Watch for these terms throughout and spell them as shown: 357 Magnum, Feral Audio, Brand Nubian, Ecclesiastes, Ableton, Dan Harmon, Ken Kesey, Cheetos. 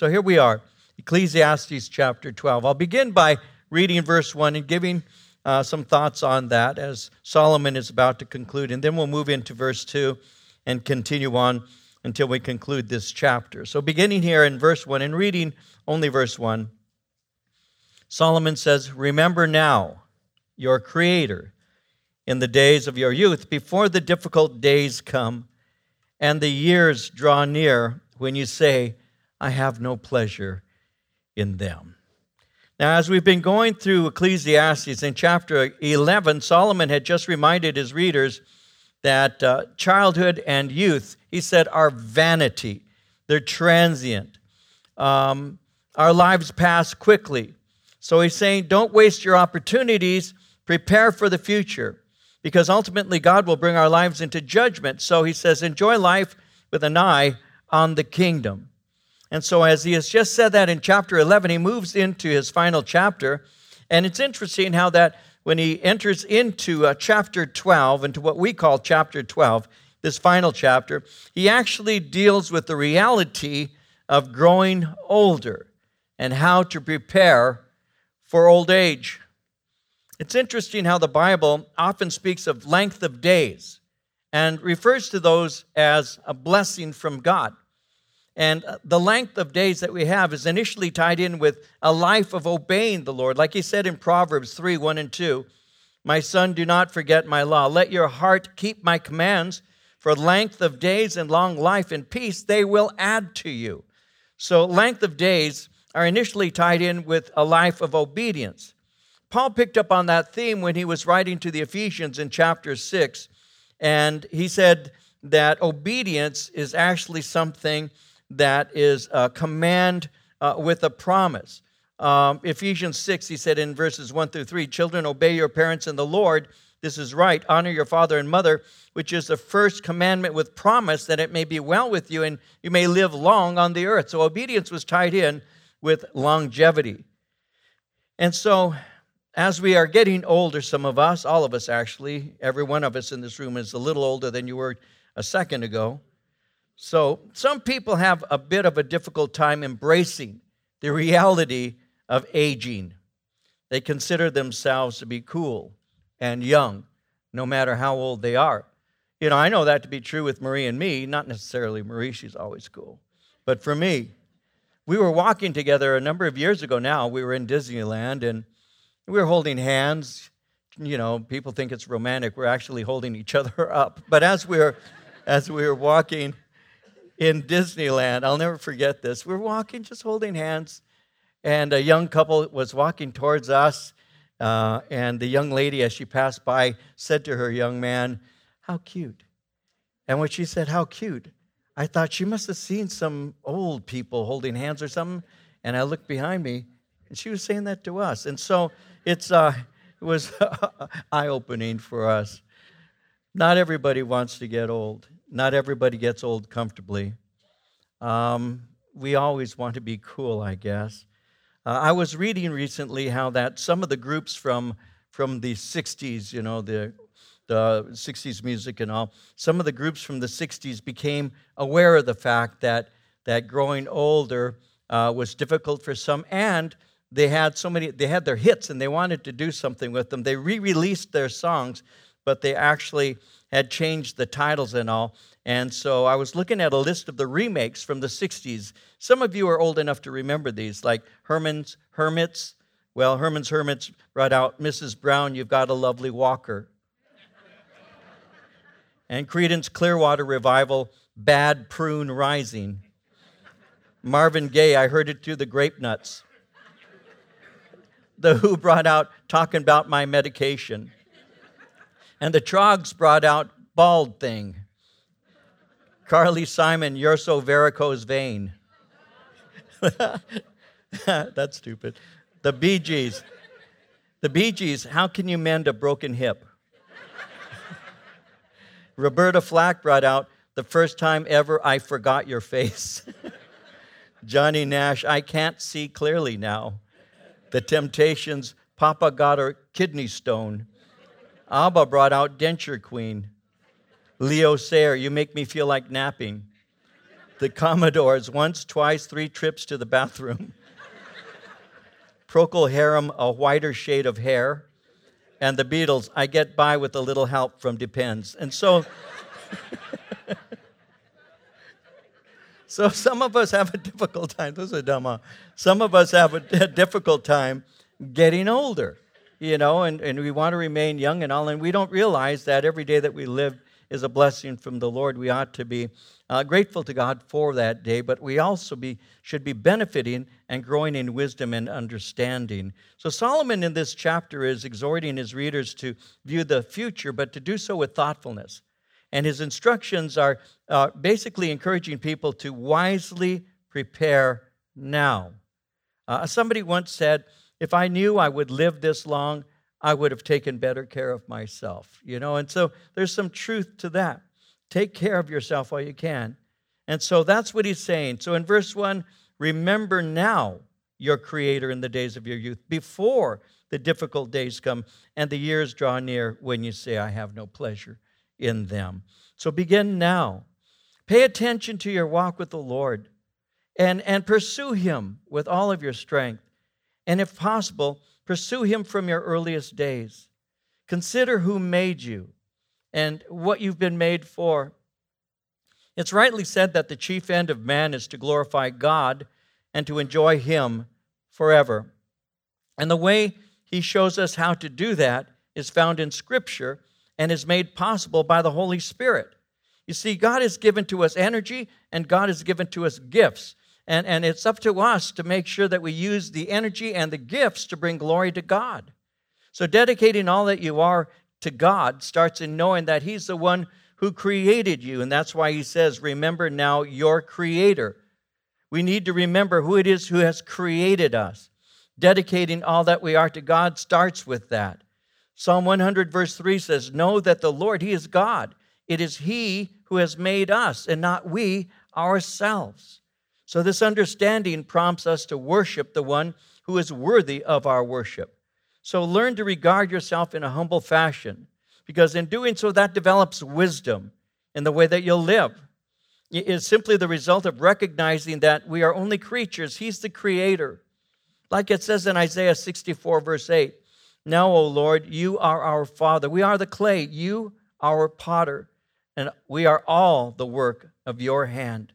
So here we are, Ecclesiastes chapter 12. I'll begin by reading verse 1 and giving some thoughts on that as Solomon is about to conclude. And then we'll move into verse 2 and continue on until we conclude this chapter. So beginning here in verse 1 and reading only verse 1, Solomon says, "Remember now your Creator in the days of your youth, before the difficult days come and the years draw near when you say, I have no pleasure in them." Now, as we've been going through Ecclesiastes in chapter 11, Solomon had just reminded his readers that childhood and youth, he said, are vanity. They're transient. Our lives pass quickly. So he's saying, don't waste your opportunities. Prepare for the future, because ultimately God will bring our lives into judgment. So he says, enjoy life with an eye on the kingdom. And so as he has just said that in chapter 11, he moves into his final chapter. And it's interesting how that when he enters into chapter 12, into what we call chapter 12, this final chapter, he actually deals with the reality of growing older and how to prepare for old age. It's interesting how the Bible often speaks of length of days and refers to those as a blessing from God. And the length of days that we have is initially tied in with a life of obeying the Lord. Like he said in Proverbs 3, 1 and 2, "My son, do not forget my law. Let your heart keep my commands. For length of days and long life and peace, they will add to you." So length of days are initially tied in with a life of obedience. Paul picked up on that theme when he was writing to the Ephesians in chapter 6. And he said that obedience is actually something that is a command with a promise. Ephesians 6, he said in verses 1 through 3, "Children, obey your parents in the Lord. This is right. Honor your father and mother, which is the first commandment with promise, that it may be well with you and you may live long on the earth." So obedience was tied in with longevity. And so as we are getting older, some of us, all of us actually, every one of us in this room is a little older than you were a second ago. So some people have a bit of a difficult time embracing the reality of aging. They consider themselves to be cool and young, no matter how old they are. You know, I know that to be true with Marie and me. Not necessarily Marie, she's always cool. But for me, we were walking together a number of years ago now. We were in Disneyland, and we were holding hands. You know, people think it's romantic. We're actually holding each other up. But as we were walking in Disneyland, I'll never forget this. We're walking, just holding hands, and a young couple was walking towards us, and the young lady, as she passed by, said to her young man, "How cute." And when she said, "How cute," I thought she must have seen some old people holding hands or something, and I looked behind me, and she was saying that to us. And so it was eye-opening for us. Not everybody wants to get old. Not everybody gets old comfortably. We always want to be cool, I guess. I was reading recently how that some of the groups from the 60s, you know, the 60s music and all, some of the groups from the 60s became aware of the fact that growing older was difficult for some, and they had their hits, and they wanted to do something with them. They re-released their songs, but they actually had changed the titles and all. And so I was looking at a list of the remakes from the 60s. Some of you are old enough to remember these, like Herman's Hermits. Well, Herman's Hermits brought out "Mrs. Brown, You've Got a Lovely Walker." And Creedence Clearwater Revival, "Bad Prune Rising." Marvin Gaye, "I Heard It Through the Grape Nuts." The Who brought out "Talking About My Medication." And the Trogs brought out "Bald Thing." Carly Simon, "You're So Varicose Vein." That's stupid. The Bee Gees, "How Can You Mend a Broken Hip?" Roberta Flack brought out "The First Time Ever I Forgot Your Face." Johnny Nash, "I Can't See Clearly Now." The Temptations, "Papa Got Her Kidney Stone." ABBA brought out "Denture Queen." Leo Sayer, "You Make Me Feel Like Napping." the Commodore's once, twice, three trips to the bathroom. Procol Harum, a whiter shade of hair. And the Beatles, I get by with a little help from Depends. And so, so some of us have a difficult time. Those are dumb. Some of us have a difficult time getting older, you know, and we want to remain young and all. And we don't realize that every day that we live is a blessing from the Lord. We ought to be grateful to God for that day, but we also should be benefiting and growing in wisdom and understanding. So Solomon in this chapter is exhorting his readers to view the future, but to do so with thoughtfulness. And his instructions are basically encouraging people to wisely prepare now. Somebody once said, if I knew I would live this long, I would have taken better care of myself, you know. And so there's some truth to that. Take care of yourself while you can. And so that's what he's saying. So in verse 1, remember now your Creator in the days of your youth, before the difficult days come and the years draw near when you say, I have no pleasure in them. So begin now. Pay attention to your walk with the Lord and pursue Him with all of your strength. And if possible, pursue Him from your earliest days. Consider who made you and what you've been made for. It's rightly said that the chief end of man is to glorify God and to enjoy Him forever. And the way He shows us how to do that is found in Scripture and is made possible by the Holy Spirit. You see, God has given to us energy and God has given to us gifts. And it's up to us to make sure that we use the energy and the gifts to bring glory to God. So dedicating all that you are to God starts in knowing that He's the one who created you. And that's why He says, remember now your Creator. We need to remember who it is who has created us. Dedicating all that we are to God starts with that. Psalm 100 verse 3 says, know that the Lord, He is God. It is He who has made us and not we ourselves. So this understanding prompts us to worship the one who is worthy of our worship. So learn to regard yourself in a humble fashion, because in doing so, that develops wisdom in the way that you'll live. It is simply the result of recognizing that we are only creatures. He's the Creator. Like it says in Isaiah 64, verse 8, now, O Lord, You are our Father. We are the clay, You our potter, and we are all the work of Your hand.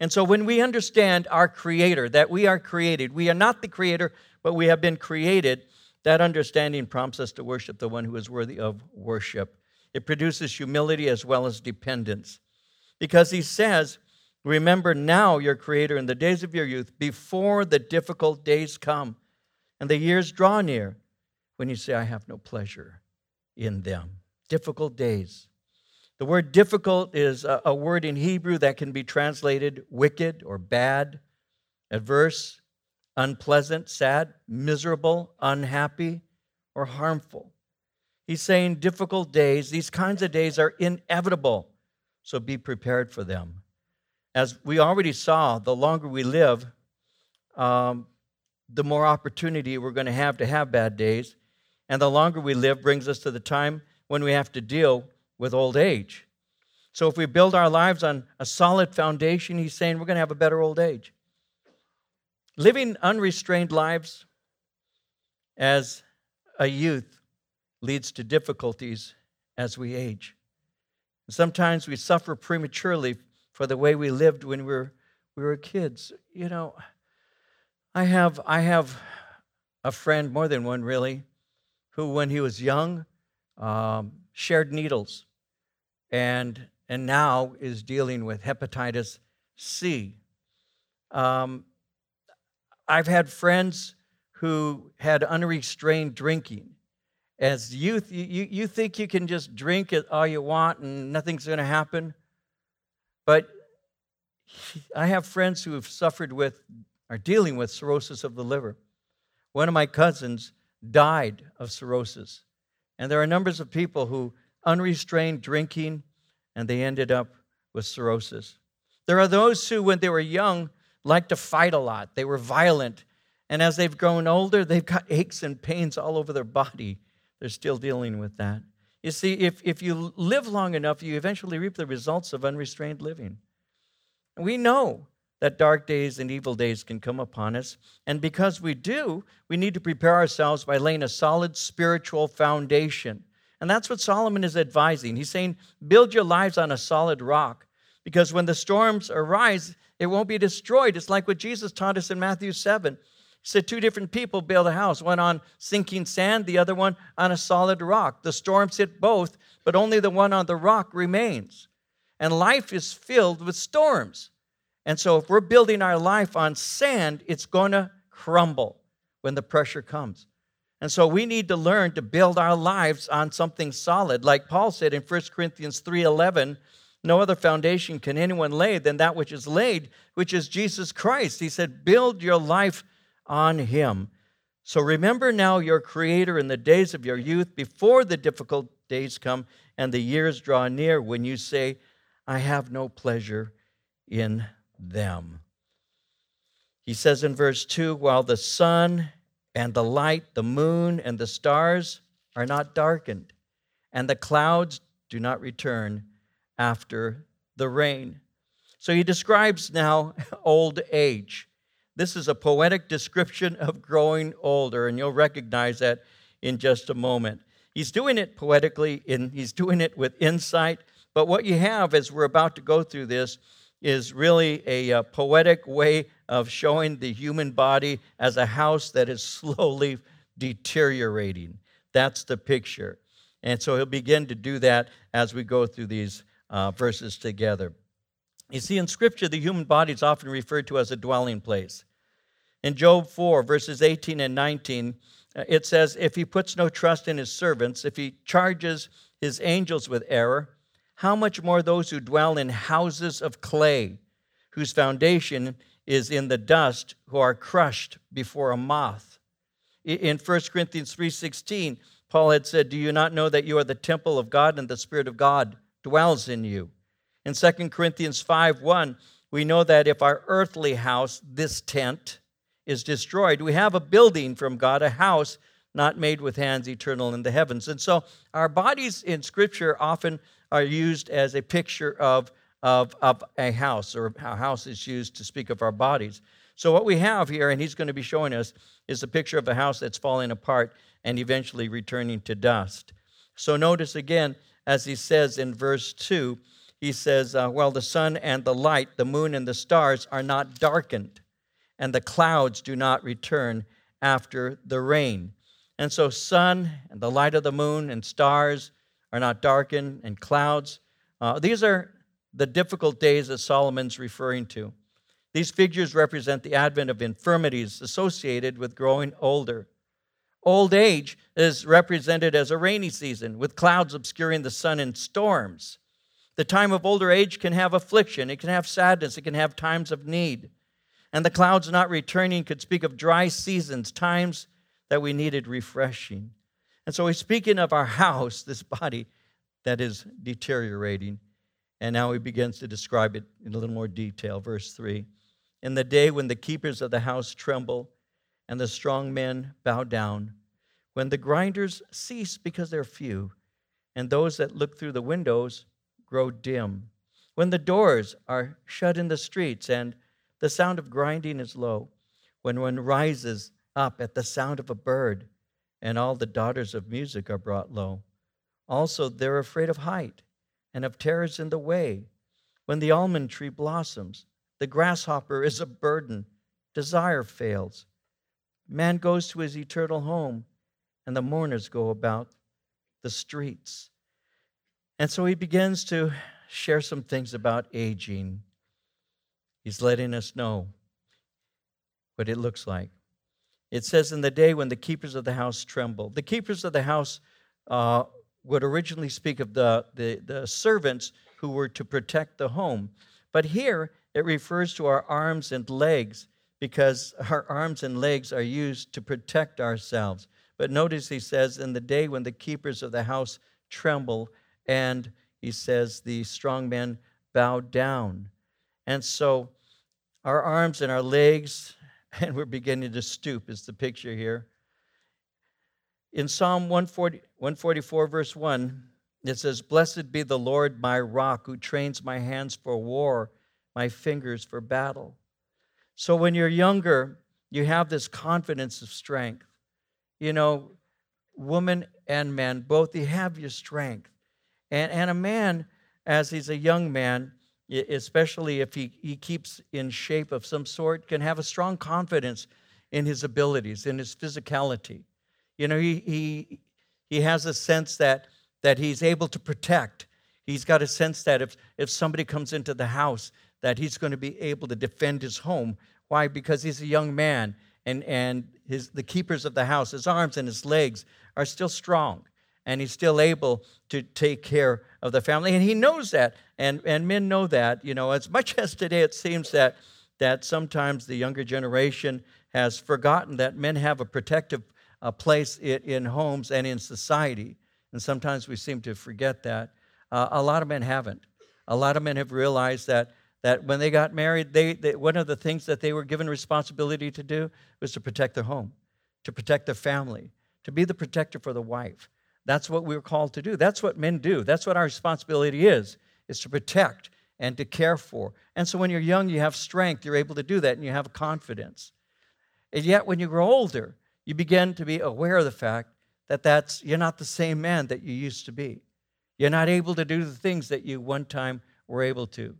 And so when we understand our Creator, that we are created, we are not the Creator, but we have been created, that understanding prompts us to worship the one who is worthy of worship. It produces humility as well as dependence. Because He says, remember now your Creator in the days of your youth, before the difficult days come and the years draw near, when you say, I have no pleasure in them. Difficult days. The word difficult is a word in Hebrew that can be translated wicked or bad, adverse, unpleasant, sad, miserable, unhappy, or harmful. He's saying difficult days, these kinds of days are inevitable, so be prepared for them. As we already saw, the longer we live, the more opportunity we're going to have bad days. And the longer we live brings us to the time when we have to deal with old age. So if we build our lives on a solid foundation, he's saying we're going to have a better old age. Living unrestrained lives as a youth leads to difficulties as we age. Sometimes we suffer prematurely for the way we lived when we were kids. You know, I have a friend, more than one really, who when he was young shared needles and now is dealing with hepatitis C. I've had friends who had unrestrained drinking. As youth, you think you can just drink it all you want and nothing's going to happen. But I have friends who have suffered with, are dealing with cirrhosis of the liver. One of my cousins died of cirrhosis. And there are numbers of people who unrestrained drinking and they ended up with cirrhosis. There are those who, when they were young, liked to fight a lot. They were violent. And as they've grown older, they've got aches and pains all over their body. They're still dealing with that. You see, if you live long enough, you eventually reap the results of unrestrained living. We know that dark days and evil days can come upon us. And because we do, we need to prepare ourselves by laying a solid spiritual foundation. And that's what Solomon is advising. He's saying, build your lives on a solid rock, because when the storms arise, it won't be destroyed. It's like what Jesus taught us in Matthew 7. He said two different people build a house, one on sinking sand, the other one on a solid rock. The storms hit both, but only the one on the rock remains. And life is filled with storms. And so if we're building our life on sand, it's going to crumble when the pressure comes. And so we need to learn to build our lives on something solid. Like Paul said in 1 Corinthians 3:11, no other foundation can anyone lay than that which is laid, which is Jesus Christ. He said, build your life on him. So remember now your Creator in the days of your youth, before the difficult days come and the years draw near, when you say, I have no pleasure in them. He says in verse 2, while the sun and the light, the moon and the stars are not darkened, and the clouds do not return after the rain. So he describes now old age. This is a poetic description of growing older, and you'll recognize that in just a moment. He's doing it poetically, and he's doing it with insight, but what you have as we're about to go through this is really a poetic way of showing the human body as a house that is slowly deteriorating. That's the picture. And so he'll begin to do that as we go through these verses together. You see, in Scripture, the human body is often referred to as a dwelling place. In Job 4, verses 18 and 19, it says, if he puts no trust in his servants, if he charges his angels with error, how much more those who dwell in houses of clay, whose foundation is in the dust, who are crushed before a moth. In 1 Corinthians 3:16, Paul had said, do you not know that you are the temple of God and the Spirit of God dwells in you? In 2 Corinthians 5:1, we know that if our earthly house, this tent, is destroyed, we have a building from God, a house not made with hands, eternal in the heavens. And so our bodies in Scripture often are used as a picture of a house, or a house is used to speak of our bodies. So what we have here, and he's going to be showing us, is a picture of a house that's falling apart and eventually returning to dust. So notice again, as he says in verse 2, he says, well, the sun and the light, the moon and the stars are not darkened, and the clouds do not return after the rain. And so sun and the light of the moon and stars are not darkened, and clouds. These are the difficult days that Solomon's referring to. These figures represent the advent of infirmities associated with growing older. Old age is represented as a rainy season, with clouds obscuring the sun and storms. The time of older age can have affliction, it can have sadness, it can have times of need. And the clouds not returning could speak of dry seasons, times that we needed refreshing. And so he's speaking of our house, this body that is deteriorating. And now he begins to describe it in a little more detail. Verse 3, in the day when the keepers of the house tremble and the strong men bow down, when the grinders cease because they're few, and those that look through the windows grow dim, when the doors are shut in the streets and the sound of grinding is low, when one rises up at the sound of a bird, and all the daughters of music are brought low. Also, they're afraid of height and of terrors in the way. When the almond tree blossoms, the grasshopper is a burden, desire fails. Man goes to his eternal home, and the mourners go about the streets. And so he begins to share some things about aging. He's letting us know what it looks like. It says, in the day when the keepers of the house tremble. The keepers of the house would originally speak of the servants who were to protect the home. But here it refers to our arms and legs, because our arms and legs are used to protect ourselves. But notice he says, in the day when the keepers of the house tremble, and he says the strong men bow down. And so our arms and our legs, and we're beginning to stoop, is the picture here. In Psalm 144, verse 1, it says, blessed be the Lord, my rock, who trains my hands for war my fingers for battle. So when you're younger, you have this confidence of strength. You know, woman and man, both you have your strength. And a man, as he's a young man, especially if he keeps in shape of some sort, can have a strong confidence in his abilities, in his physicality. You know, he has a sense that he's able to protect. He's got a sense that if somebody comes into the house, that he's going to be able to defend his home. Why? Because he's a young man, and the keepers of the house, his arms and his legs are still strong, and he's still able to take care of the family. And he knows that, and men know that. You know, as much as today it seems that sometimes the younger generation has forgotten that men have a protective place in homes and in society, and sometimes we seem to forget that. A lot of men haven't. A lot of men have realized that when they got married, they one of the things that they were given responsibility to do was to protect their home, to protect their family, to be the protector for the wife. That's what we were called to do. That's what men do. That's what our responsibility is to protect and to care for. And so when you're young, you have strength. You're able to do that, and you have confidence. And yet when you grow older, you begin to be aware of the fact that you're not the same man that you used to be. You're not able to do the things that you one time were able to.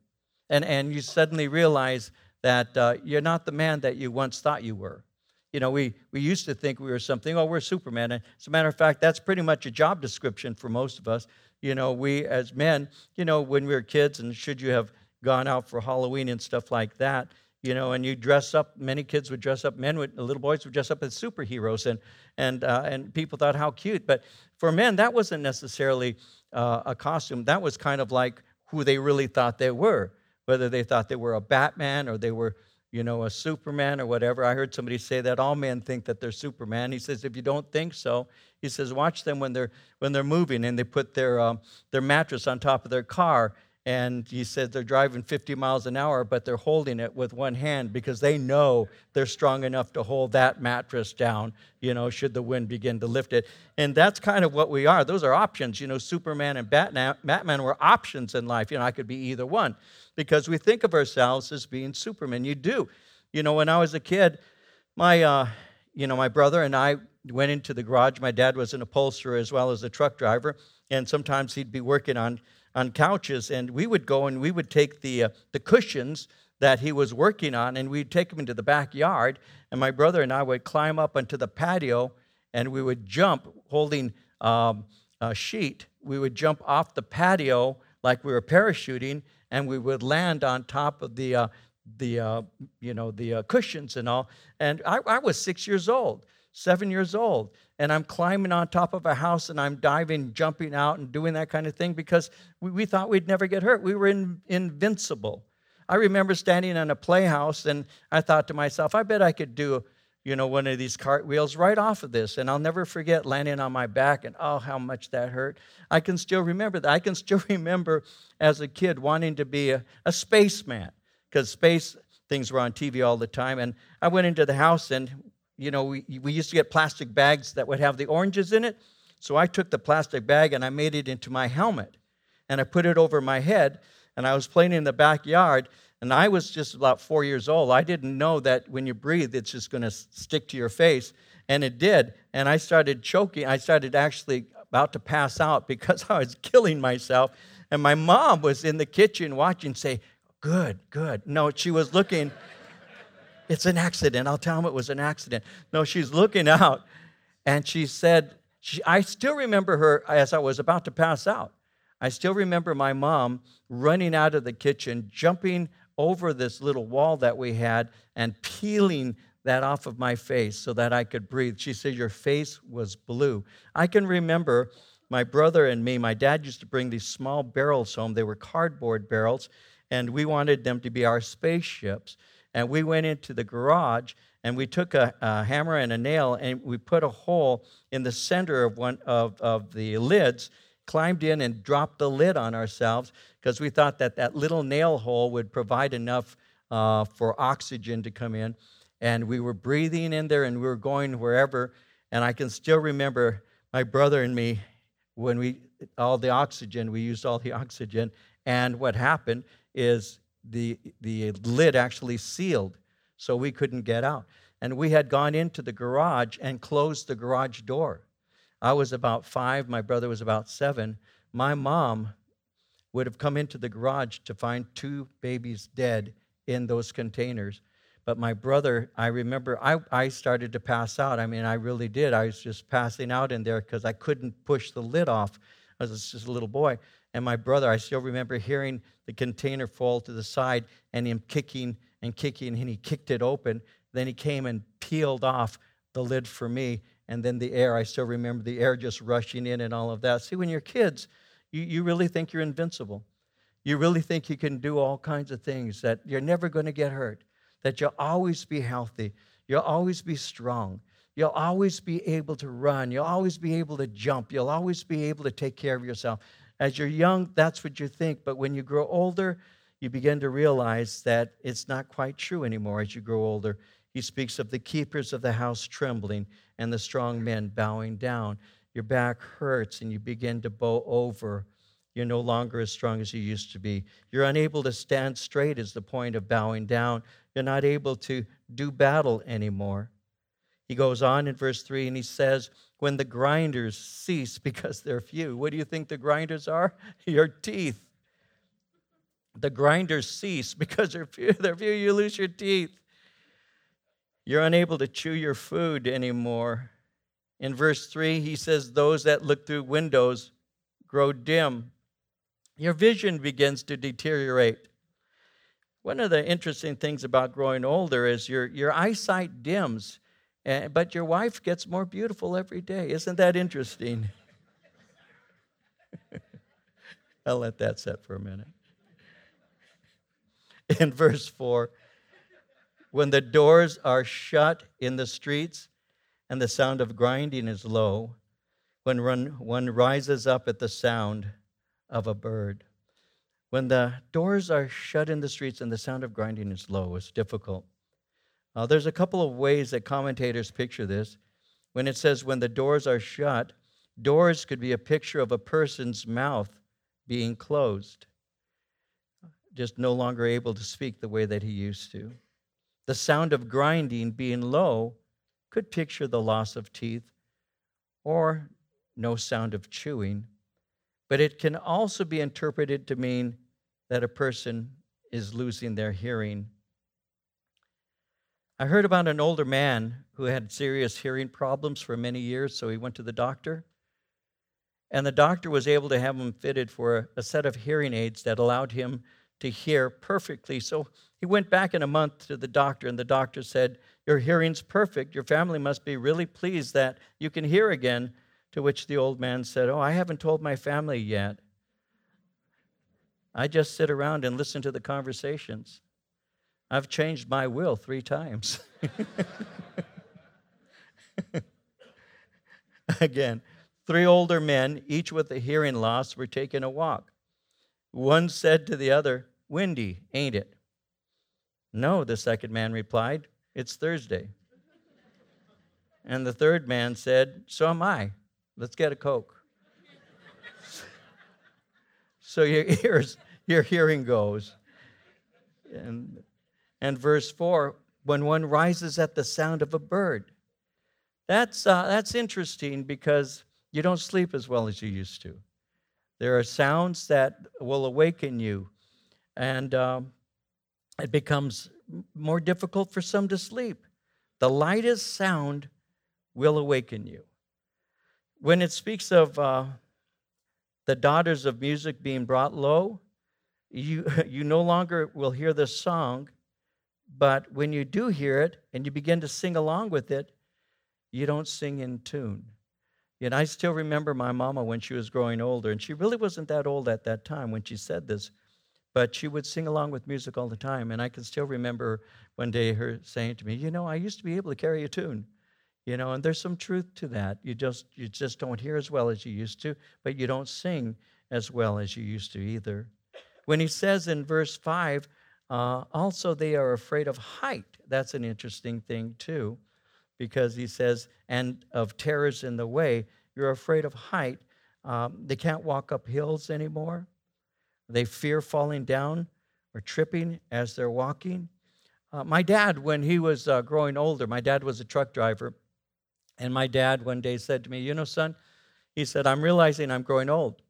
And you suddenly realize that you're not the man that you once thought you were. You know, we used to think we were something. Oh, we're Superman. And as a matter of fact, that's pretty much a job description for most of us. You know, we as men, you know, when we were kids, and should you have gone out for Halloween and stuff like that, you know, and you dress up. Many kids would dress up. Little boys would dress up as superheroes, and people thought how cute. But for men, that wasn't necessarily a costume. That was kind of like who they really thought they were, whether they thought they were a Batman or they were, you know, a Superman or whatever. I heard somebody say that all men think that they're Superman. He says, if you don't think so, he says, watch them when they're moving and they put their mattress on top of their car. And he said they're driving 50 miles an hour, but they're holding it with one hand because they know they're strong enough to hold that mattress down, you know, should the wind begin to lift it. And that's kind of what we are. Those are options. You know, Superman and Batman were options in life. You know, I could be either one because we think of ourselves as being Superman. You do. You know, when I was a kid, my brother and I went into the garage. My dad was an upholsterer as well as a truck driver, and sometimes he'd be working on couches, and we would go and we would take the cushions that he was working on, and we'd take them into the backyard, and my brother and I would climb up onto the patio, and we would jump holding a sheet. We would jump off the patio like we were parachuting, and we would land on top of the cushions and all. And I was 7 years old. And I'm climbing on top of a house, and I'm diving, jumping out, and doing that kind of thing because we thought we'd never get hurt. We were invincible. I remember standing in a playhouse, and I thought to myself, I bet I could do, you know, one of these cartwheels right off of this. And I'll never forget landing on my back, and oh, how much that hurt. I can still remember that. I can still remember as a kid wanting to be a spaceman because space things were on TV all the time. And I went into the house, and you know, we used to get plastic bags that would have the oranges in it. So I took the plastic bag and I made it into my helmet. And I put it over my head. And I was playing in the backyard. And I was just about 4 years old. I didn't know that when you breathe, it's just going to stick to your face. And it did. And I started choking. I started actually about to pass out because I was killing myself. And my mom was in the kitchen watching, say, good. No, she was looking. It's an accident. I'll tell him it was an accident. No, she's looking out, and she said, I still remember her as I was about to pass out. I still remember my mom running out of the kitchen, jumping over this little wall that we had, and peeling that off of my face so that I could breathe. She said, your face was blue. I can remember my brother and me. My dad used to bring these small barrels home. They were cardboard barrels, and we wanted them to be our spaceships. And we went into the garage, and we took a hammer and a nail, and we put a hole in the center of one of the lids, climbed in and dropped the lid on ourselves because we thought that little nail hole would provide enough for oxygen to come in. And we were breathing in there, and we were going wherever. And I can still remember my brother and me when we used all the oxygen. And what happened is the lid actually sealed, so we couldn't get out. And we had gone into the garage and closed the garage door. I was about 5, my brother was about 7. My mom would have come into the garage to find 2 babies dead in those containers. But my brother, I remember, I started to pass out. I mean, I really did. I was just passing out in there because I couldn't push the lid off. I was just a little boy. And my brother, I still remember hearing the container fall to the side and him kicking, and he kicked it open. Then he came and peeled off the lid for me. And then the air, I still remember the air just rushing in and all of that. See, when you're kids, you really think you're invincible. You really think you can do all kinds of things, that you're never going to get hurt, that you'll always be healthy, you'll always be strong, you'll always be able to run, you'll always be able to jump, you'll always be able to take care of yourself. As you're young, that's what you think, but when you grow older, you begin to realize that it's not quite true anymore as you grow older. He speaks of the keepers of the house trembling and the strong men bowing down. Your back hurts and you begin to bow over. You're no longer as strong as you used to be. You're unable to stand straight is the point of bowing down. You're not able to do battle anymore. He goes on in verse 3 and he says, when the grinders cease because they're few. What do you think the grinders are? Your teeth. The grinders cease because they're few. You lose your teeth. You're unable to chew your food anymore. In verse 3, he says, those that look through windows grow dim. Your vision begins to deteriorate. One of the interesting things about growing older is your eyesight dims, but your wife gets more beautiful every day. Isn't that interesting? I'll let that set for a minute. In verse 4, when the doors are shut in the streets and the sound of grinding is low, when one rises up at the sound of a bird. When the doors are shut in the streets and the sound of grinding is low, it's difficult. There's a couple of ways that commentators picture this. When it says, when the doors are shut, doors could be a picture of a person's mouth being closed, just no longer able to speak the way that he used to. The sound of grinding being low could picture the loss of teeth or no sound of chewing, but it can also be interpreted to mean that a person is losing their hearing. I heard about an older man who had serious hearing problems for many years, so he went to the doctor, and the doctor was able to have him fitted for a set of hearing aids that allowed him to hear perfectly. So he went back in a month to the doctor, and the doctor said, "Your hearing's perfect. Your family must be really pleased that you can hear again." To which the old man said, "Oh, I haven't told my family yet. I just sit around and listen to the conversations. I've changed my will 3 times." Again, 3 older men, each with a hearing loss, were taking a walk. One said to the other, "Windy, ain't it?" "No," the second man replied, "It's Thursday." And the third man said, "So am I. Let's get a Coke." So your hearing goes. And verse 4, when one rises at the sound of a bird. That's interesting because you don't sleep as well as you used to. There are sounds that will awaken you, and it becomes more difficult for some to sleep. The lightest sound will awaken you. When it speaks of the daughters of music being brought low, you no longer will hear the song, but when you do hear it and you begin to sing along with it, you don't sing in tune. Yet I still remember my mama when she was growing older, and she really wasn't that old at that time when she said this, but she would sing along with music all the time, and I can still remember one day her saying to me, "I used to be able to carry a tune." And there's some truth to that. You just don't hear as well as you used to, but you don't sing as well as you used to either. When he says in verse 5, also they are afraid of height. That's an interesting thing too, because he says, and of terrors in the way. You're afraid of height. They can't walk up hills anymore. They fear falling down or tripping as they're walking. My dad, when he was growing older, my dad was a truck driver. And my dad one day said to me, you know, son, he said, I'm realizing I'm growing old.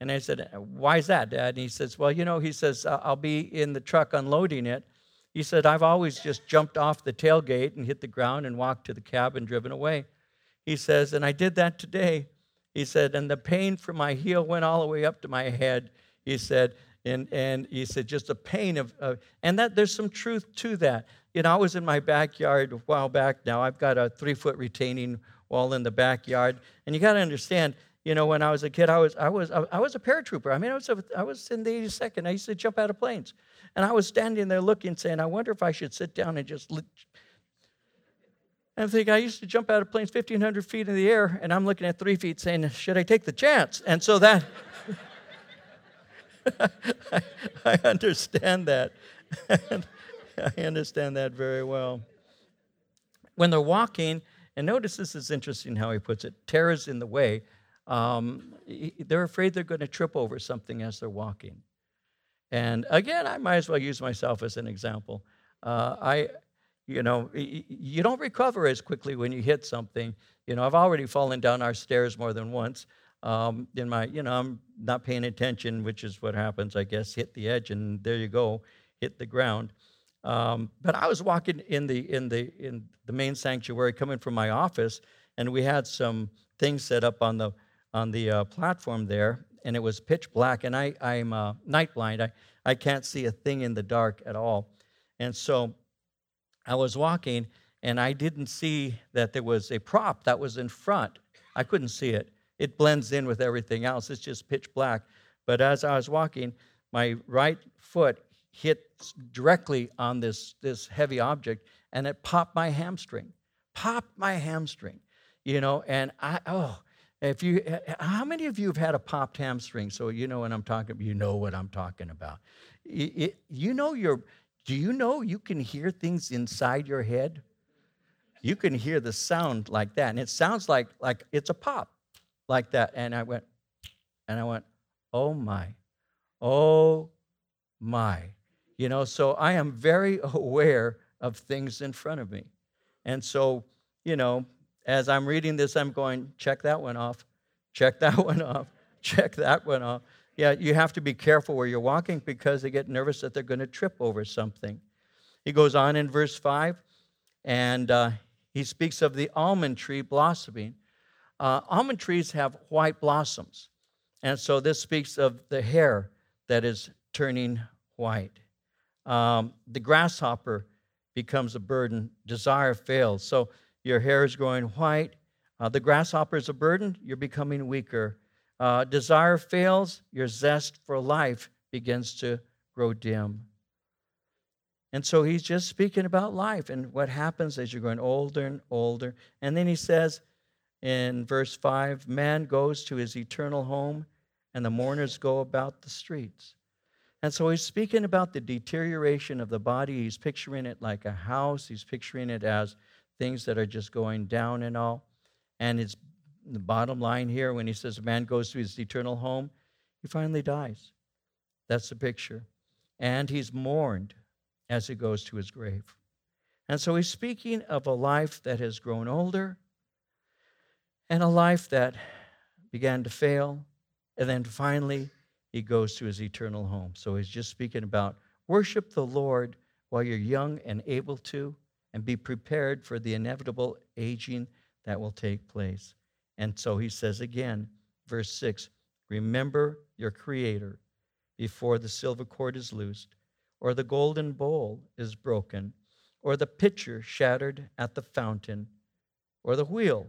And I said, why is that, Dad? And he says, well, you know, he says, I'll be in the truck unloading it. He said, I've always just jumped off the tailgate and hit the ground and walked to the cab and driven away. He says, and I did that today. He said, and the pain from my heel went all the way up to my head. He said, and he said, just the pain of and that there's some truth to that. You know, I was in my backyard a while back now. I've got a 3-foot retaining wall in the backyard. And you got to understand, you know, when I was a kid, I was a paratrooper. I mean, I was in the 82nd. I used to jump out of planes. And I was standing there looking, saying, I wonder if I should sit down and just... And I think I used to jump out of planes 1,500 feet in the air, and I'm looking at 3 feet saying, should I take the chance? And so that... I understand that. I understand that very well. When they're walking, and notice this is interesting how he puts it, terror's in the way. They're afraid they're going to trip over something as they're walking. And again, I might as well use myself as an example. You know, you don't recover as quickly when you hit something. You know, I've already fallen down our stairs more than once. In my, you know, I'm not paying attention, which is what happens, I guess. Hit the edge, and there you go, hit the ground. But I was walking in the main sanctuary, coming from my office, and we had some things set up on the platform there, and it was pitch black, and I'm night blind. I can't see a thing in the dark at all, and so I was walking, and I didn't see that there was a prop that was in front. I couldn't see it. It blends in with everything else. It's just pitch black. But as I was walking, my right foot hit directly on this heavy object, and it popped my hamstring. You know, and how many of you have had a popped hamstring? So you know what I'm talking about. You know what I'm talking about. Do you know you can hear things inside your head? You can hear the sound like that, and it sounds like it's a pop like that. And I went, oh my. You know, so I am very aware of things in front of me. And so, you know, as I'm reading this, I'm going, check that one off. Yeah, you have to be careful where you're walking because they get nervous that they're going to trip over something. He goes on in verse 5, and he speaks of the almond tree blossoming. Almond trees have white blossoms, and so this speaks of the hair that is turning white. The grasshopper becomes a burden. Desire fails. So your hair is growing white. The grasshopper is a burden. You're becoming weaker. Desire fails. Your zest for life begins to grow dim. And so he's just speaking about life and what happens as you're growing older and older. And then he says in verse 5, man goes to his eternal home, and the mourners go about the streets. And so he's speaking about the deterioration of the body. He's picturing it like a house. He's picturing it as things that are just going down and all. And it's the bottom line here, when he says a man goes to his eternal home, he finally dies. That's the picture. And he's mourned as he goes to his grave. And so he's speaking of a life that has grown older and a life that began to fail, and then finally he goes to his eternal home. So he's just speaking about worship the Lord while you're young and able to, and be prepared for the inevitable aging that will take place. And so he says again, verse 6, remember your Creator before the silver cord is loosed, or the golden bowl is broken, or the pitcher shattered at the fountain, or the wheel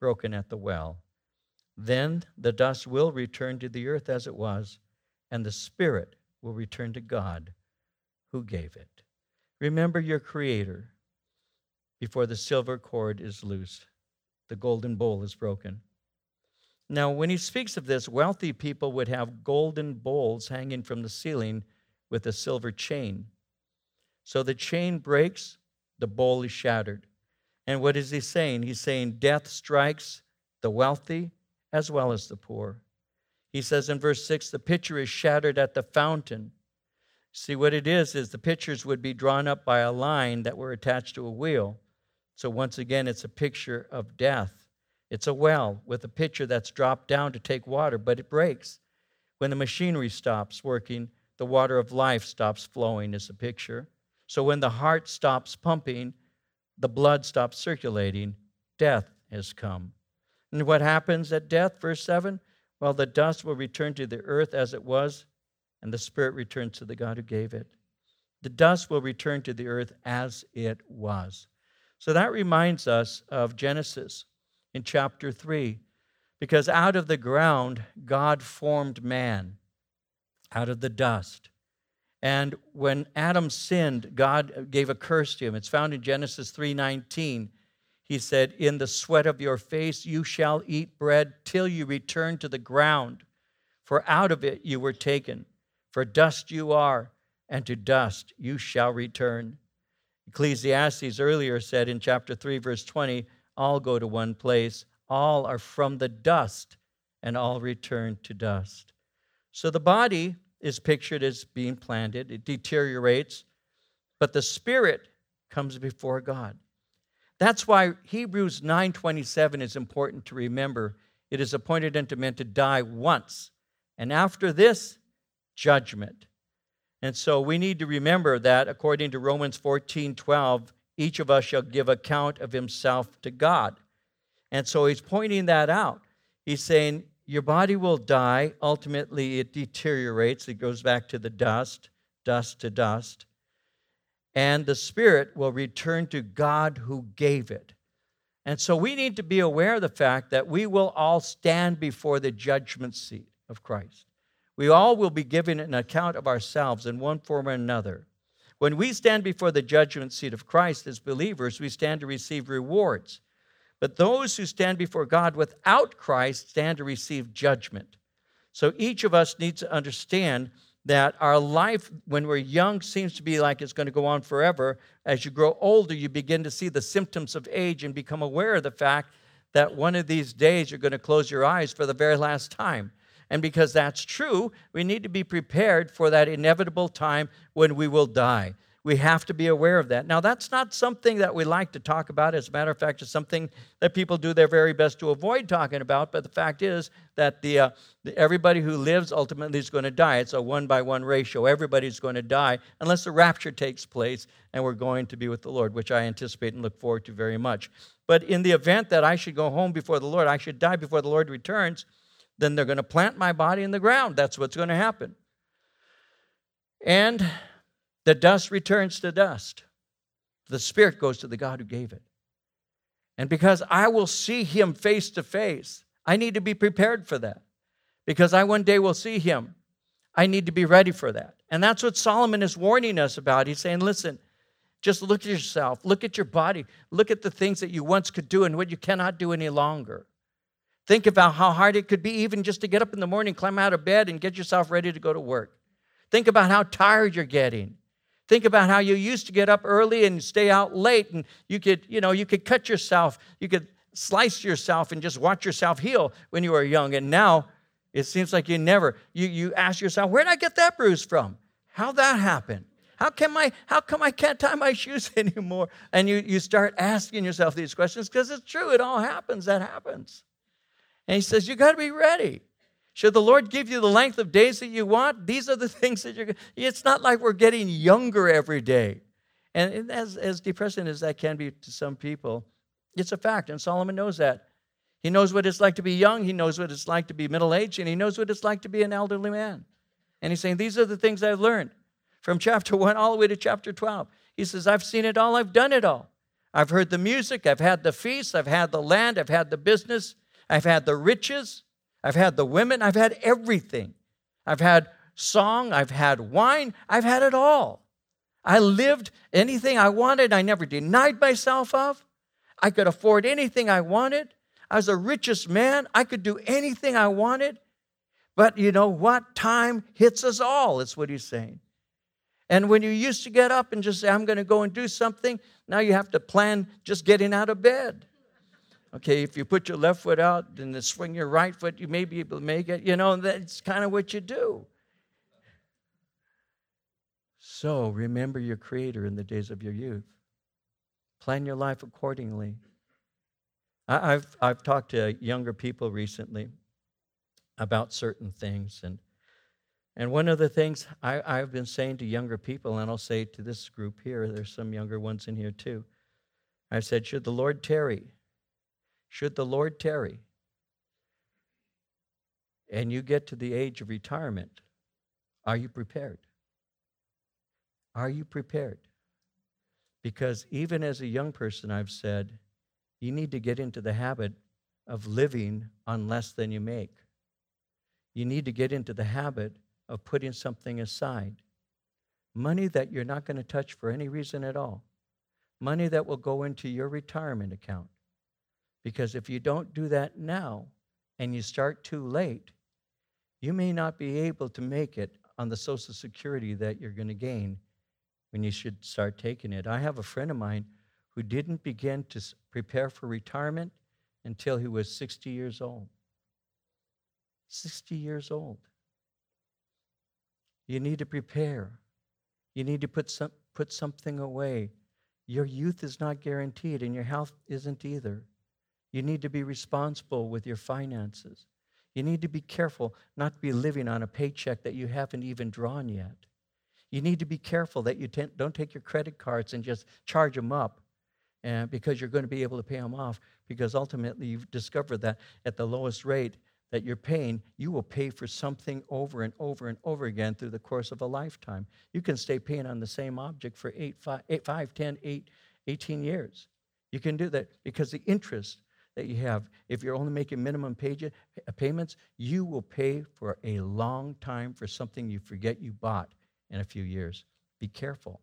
broken at the well. Then the dust will return to the earth as it was, and the spirit will return to God who gave it. Remember your Creator before the silver cord is loose, the golden bowl is broken. Now, when he speaks of this, wealthy people would have golden bowls hanging from the ceiling with a silver chain. So the chain breaks, the bowl is shattered. And what is he saying? He's saying death strikes the wealthy as well as the poor. He says in verse 6, the pitcher is shattered at the fountain. See, what it is the pictures would be drawn up by a line that were attached to a wheel. So once again, it's a picture of death. It's a well with a pitcher that's dropped down to take water, but it breaks. When the machinery stops working, the water of life stops flowing is a picture. So when the heart stops pumping, the blood stops circulating, death has come. And what happens at death, verse 7? Well, the dust will return to the earth as it was, and the spirit returns to the God who gave it. The dust will return to the earth as it was. So that reminds us of Genesis in chapter 3, because out of the ground, God formed man, out of the dust. And when Adam sinned, God gave a curse to him. It's found in Genesis 3:19. He said, "In the sweat of your face you shall eat bread till you return to the ground, for out of it you were taken. For dust you are, and to dust you shall return." Ecclesiastes earlier said in chapter 3, verse 20, "All go to one place, all are from the dust, and all return to dust." So the body is pictured as being planted. It deteriorates, but the spirit comes before God. That's why Hebrews 9:27 is important to remember. It is appointed unto men to die once, and after this, judgment. And so we need to remember that according to Romans 14:12, each of us shall give account of himself to God. And so he's pointing that out. He's saying, your body will die. Ultimately, it deteriorates. It goes back to the dust, dust to dust. And the spirit will return to God who gave it. And so we need to be aware of the fact that we will all stand before the judgment seat of Christ. We all will be given an account of ourselves in one form or another. When we stand before the judgment seat of Christ as believers, we stand to receive rewards. But those who stand before God without Christ stand to receive judgment. So each of us needs to understand that our life when we're young seems to be like it's going to go on forever. As you grow older, you begin to see the symptoms of age and become aware of the fact that one of these days you're going to close your eyes for the very last time. And because that's true, we need to be prepared for that inevitable time when we will die. We have to be aware of that. Now, that's not something that we like to talk about. As a matter of fact, it's something that people do their very best to avoid talking about. But the fact is that everybody who lives ultimately is going to die. It's a 1-by-1 ratio. Everybody's going to die unless the rapture takes place and we're going to be with the Lord, which I anticipate and look forward to very much. But in the event that I should go home before the Lord, I should die before the Lord returns, then they're going to plant my body in the ground. That's what's going to happen. And the dust returns to dust. The spirit goes to the God who gave it. And because I will see him face to face, I need to be prepared for that. Because I one day will see him, I need to be ready for that. And that's what Solomon is warning us about. He's saying, listen, just look at yourself, look at your body, look at the things that you once could do and what you cannot do any longer. Think about how hard it could be even just to get up in the morning, climb out of bed, and get yourself ready to go to work. Think about how tired you're getting. Think about how you used to get up early and stay out late, and you could cut yourself, you could slice yourself and just watch yourself heal when you were young. And now it seems like you ask yourself, where did I get that bruise from? How that happened? How come I can't tie my shoes anymore? And you start asking yourself these questions because it's true, it all happens, that happens. And he says, you got to be ready. Should the Lord give you the length of days that you want? These are the things that it's not like we're getting younger every day. And as depressing as that can be to some people, it's a fact, and Solomon knows that. He knows what it's like to be young, he knows what it's like to be middle-aged, and he knows what it's like to be an elderly man. And he's saying, these are the things I've learned from chapter 1 all the way to chapter 12. He says, I've seen it all, I've done it all. I've heard the music, I've had the feasts, I've had the land, I've had the business, I've had the riches, I've had the women, I've had everything. I've had song, I've had wine, I've had it all. I lived anything I wanted, I never denied myself of. I could afford anything I wanted. I was the richest man, I could do anything I wanted. But you know what? Time hits us all, is what he's saying. And when you used to get up and just say, I'm going to go and do something, now you have to plan just getting out of bed. Okay, if you put your left foot out and then swing your right foot, you may be able to make it. That's kind of what you do. So remember your Creator in the days of your youth. Plan your life accordingly. I've talked to younger people recently about certain things, and one of the things I've been saying to younger people, and I'll say to this group here, there's some younger ones in here too, I've said, should the Lord tarry, and you get to the age of retirement, are you prepared? Are you prepared? Because even as a young person, I've said, you need to get into the habit of living on less than you make. You need to get into the habit of putting something aside. Money that you're not going to touch for any reason at all. Money that will go into your retirement account. Because if you don't do that now and you start too late, you may not be able to make it on the Social Security that you're going to gain when you should start taking it. I have a friend of mine who didn't begin to prepare for retirement until he was 60 years old. 60 years old. You need to prepare. You need to put something away. Your youth is not guaranteed, and your health isn't either. You need to be responsible with your finances. You need to be careful not to be living on a paycheck that you haven't even drawn yet. You need to be careful that you don't take your credit cards and just charge them up, because you're going to be able to pay them off, because ultimately you've discovered that at the lowest rate that you're paying, you will pay for something over and over and over again through the course of a lifetime. You can stay paying on the same object for 18 years. You can do that because the interest that you have, if you're only making minimum payments, you will pay for a long time for something you forget you bought in a few years. Be careful.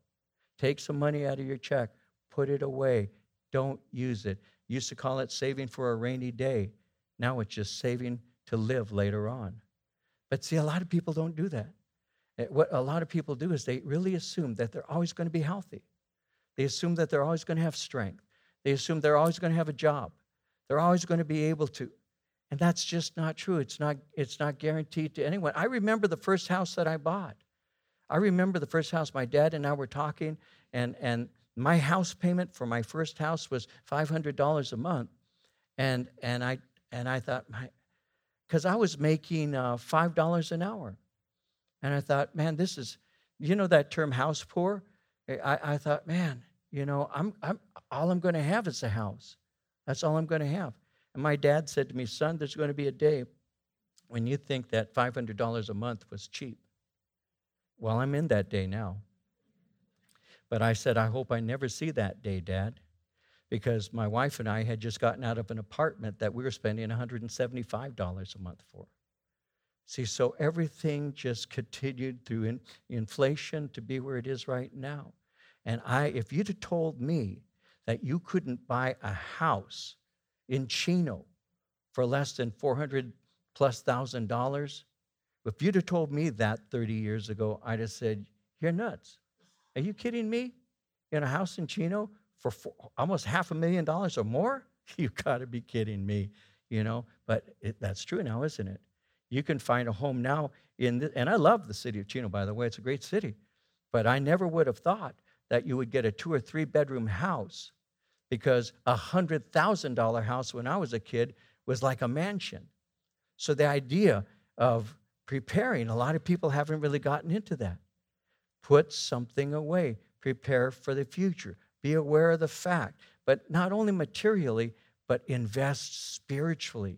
Take some money out of your check. Put it away. Don't use it. Used to call it saving for a rainy day. Now it's just saving to live later on. But see, a lot of people don't do that. What a lot of people do is they really assume that they're always going to be healthy. They assume that they're always going to have strength. They assume they're always going to have a job. They're always going to be able to. And that's just not true. It's not guaranteed to anyone. I remember the first house that I bought. I remember the first house. My dad and I were talking, and my house payment for my first house was $500 a month. And I thought, because I was making $5 an hour. And I thought, man, this is, you know that term house poor? I thought, man, you know, I'm all I'm going to have is a house. That's all I'm going to have. And my dad said to me, son, there's going to be a day when you think that $500 a month was cheap. Well, I'm in that day now. But I said, I hope I never see that day, Dad, because my wife and I had just gotten out of an apartment that we were spending $175 a month for. See, so everything just continued through inflation to be where it is right now. And if you'd have told me that you couldn't buy a house in Chino for less than $400,000+. If you'd have told me that 30 years ago, I'd have said, you're nuts. Are you kidding me? In a house in Chino for almost $500,000 or more? You've got to be kidding me, you know. But that's true now, isn't it? You can find a home now and I love the city of Chino, by the way. It's a great city. But I never would have thought that you would get a 2 or 3 bedroom house, because a $100,000 house when I was a kid was like a mansion. So the idea of preparing, a lot of people haven't really gotten into that. Put something away. Prepare for the future. Be aware of the fact, but not only materially, but invest spiritually.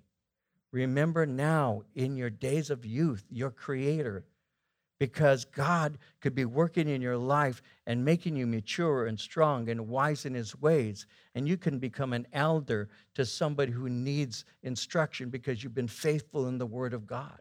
Remember now in your days of youth, your Creator, because God could be working in your life and making you mature and strong and wise in His ways. And you can become an elder to somebody who needs instruction because you've been faithful in the Word of God.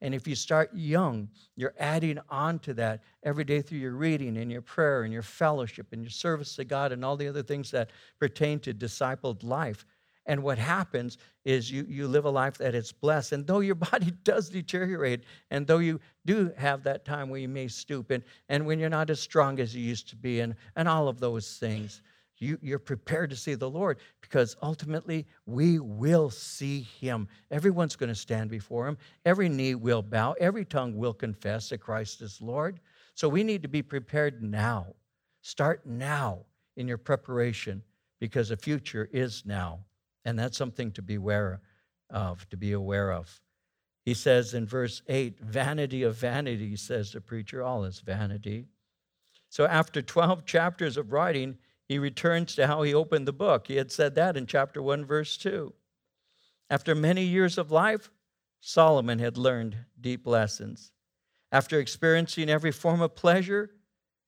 And if you start young, you're adding on to that every day through your reading and your prayer and your fellowship and your service to God and all the other things that pertain to discipled life. And what happens is you live a life that is blessed. And though your body does deteriorate, and though you do have that time where you may stoop, and when you're not as strong as you used to be, and all of those things, you're prepared to see the Lord, because ultimately we will see Him. Everyone's going to stand before Him. Every knee will bow. Every tongue will confess that Christ is Lord. So we need to be prepared now. Start now in your preparation, because the future is now. And that's something to be aware of, He says in verse 8, vanity of vanity, says the preacher, all is vanity. So after 12 chapters of writing, he returns to how he opened the book. He had said that in chapter 1, verse 2. After many years of life, Solomon had learned deep lessons. After experiencing every form of pleasure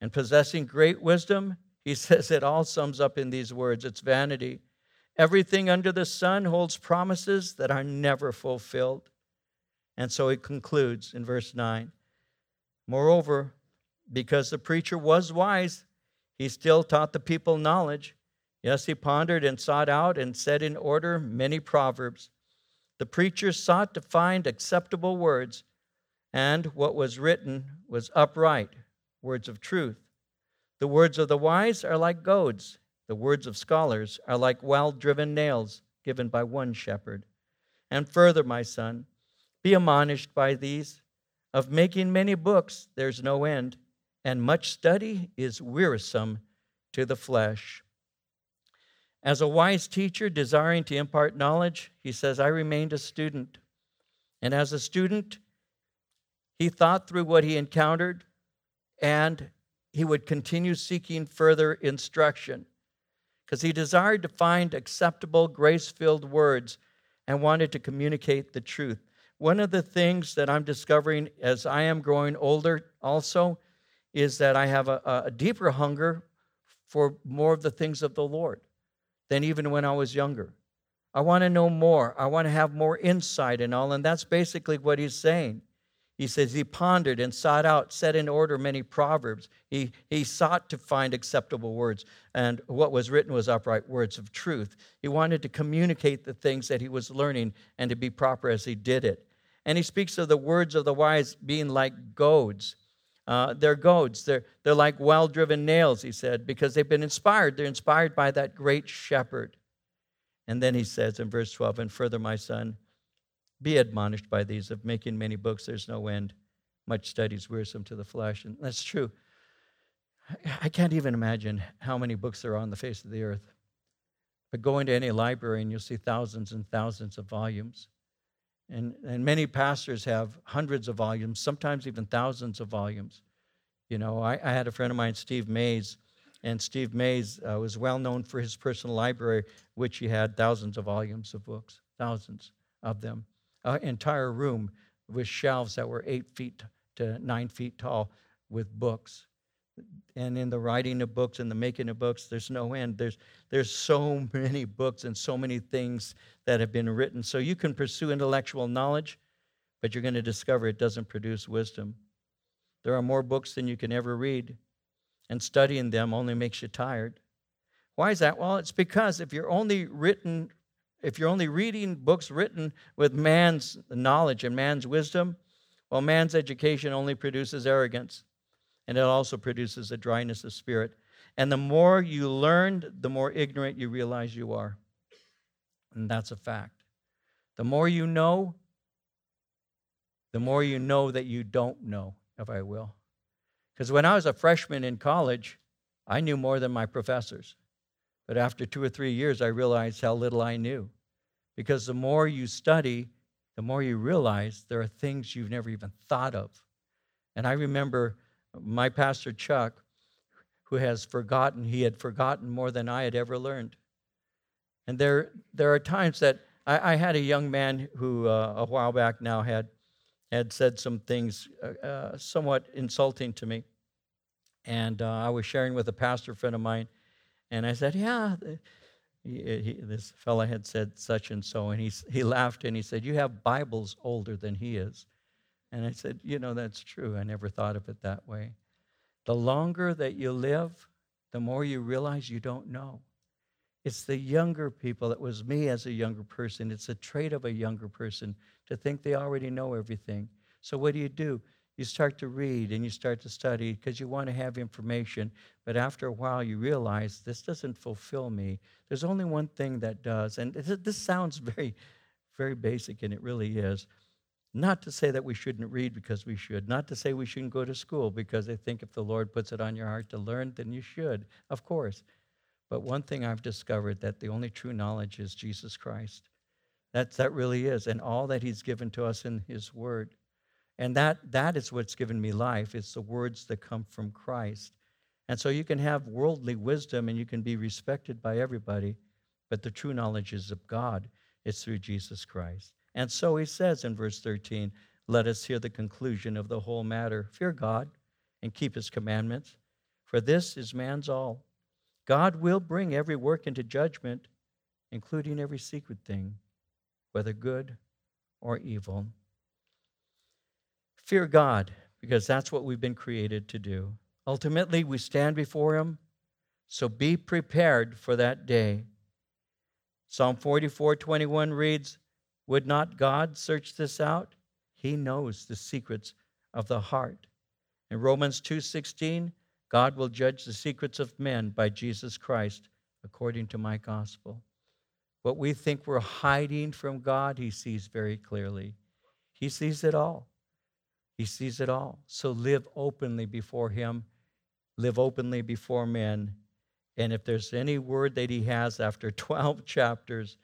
and possessing great wisdom, he says it all sums up in these words, it's vanity. Everything under the sun holds promises that are never fulfilled. And so it concludes in verse 9. Moreover, because the preacher was wise, he still taught the people knowledge. Yes, he pondered and sought out and set in order many proverbs. The preacher sought to find acceptable words, and what was written was upright, words of truth. The words of the wise are like goads. The words of scholars are like well-driven nails given by one shepherd. And further, my son, be admonished by these. Of making many books, there's no end, and much study is wearisome to the flesh. As a wise teacher desiring to impart knowledge, he says, I remained a student. And as a student, he thought through what he encountered, and he would continue seeking further instruction because he desired to find acceptable, grace-filled words and wanted to communicate the truth. One of the things that I'm discovering as I am growing older also is that I have a deeper hunger for more of the things of the Lord than even when I was younger. I want to know more. I want to have more insight and all, and that's basically what he's saying. He says he pondered and sought out, set in order many proverbs. He sought to find acceptable words, and what was written was upright, words of truth. He wanted to communicate the things that he was learning and to be proper as he did it. And he speaks of the words of the wise being like goads. They're goads. They're like well-driven nails, he said, because they've been inspired. They're inspired by that great shepherd. And then he says in verse 12, and further, my son, be admonished by these. Of making many books, there's no end. Much study is wearisome to the flesh. And that's true. I can't even imagine how many books there are on the face of the earth. But go into any library and you'll see thousands and thousands of volumes. And many pastors have hundreds of volumes, sometimes even thousands of volumes. You know, I had a friend of mine, Steve Mays, and Steve Mays was well known for his personal library, which he had thousands of volumes of books, thousands of them. An entire room with shelves that were 8 feet to 9 feet tall with books. And in the writing of books and the making of books, there's no end. There's so many books and so many things that have been written. So you can pursue intellectual knowledge, but you're going to discover it doesn't produce wisdom. There are more books than you can ever read, and studying them only makes you tired. Why is that? Well, it's because if you're only reading books written with man's knowledge and man's wisdom, well, man's education only produces arrogance, and it also produces a dryness of spirit. And the more you learn, the more ignorant you realize you are. And that's a fact. The more you know that you don't know, if I will. Because when I was a freshman in college, I knew more than my professors. But after 2 or 3 years, I realized how little I knew. Because the more you study, the more you realize there are things you've never even thought of. And I remember my pastor, Chuck, who had forgotten more than I had ever learned. And there are times that I had a young man who a while back now had said some things somewhat insulting to me. And I was sharing with a pastor friend of mine, and I said, yeah, this fella had said such and so. And he laughed and he said, you have Bibles older than he is. And I said, you know, that's true. I never thought of it that way. The longer that you live, the more you realize you don't know. It's the younger people. That was me as a younger person. It's a trait of a younger person to think they already know everything. So what do? You start to read and you start to study because you want to have information. But after a while, you realize this doesn't fulfill me. There's only one thing that does. And this sounds very, very basic, and it really is. Not to say that we shouldn't read, because we should. Not to say we shouldn't go to school, because I think if the Lord puts it on your heart to learn, then you should, of course. But one thing I've discovered, that the only true knowledge is Jesus Christ. That really is, and all that he's given to us in his word. And that is what's given me life. It's the words that come from Christ. And so you can have worldly wisdom and you can be respected by everybody, but the true knowledge is of God. It's through Jesus Christ. And so he says in verse 13, let us hear the conclusion of the whole matter. Fear God and keep his commandments, for this is man's all. God will bring every work into judgment, including every secret thing, whether good or evil. Fear God, because that's what we've been created to do. Ultimately, we stand before him, so be prepared for that day. Psalm 44:21 reads, would not God search this out? He knows the secrets of the heart. In Romans 2:16, God will judge the secrets of men by Jesus Christ, according to my gospel. What we think we're hiding from God, he sees very clearly. He sees it all. He sees it all. So live openly before him. Live openly before men. And if there's any word that he has after 12 chapters,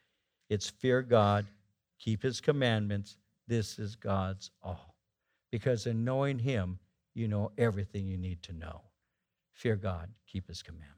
it's fear God. Keep his commandments. This is God's all. Because in knowing him, you know everything you need to know. Fear God. Keep his commandments.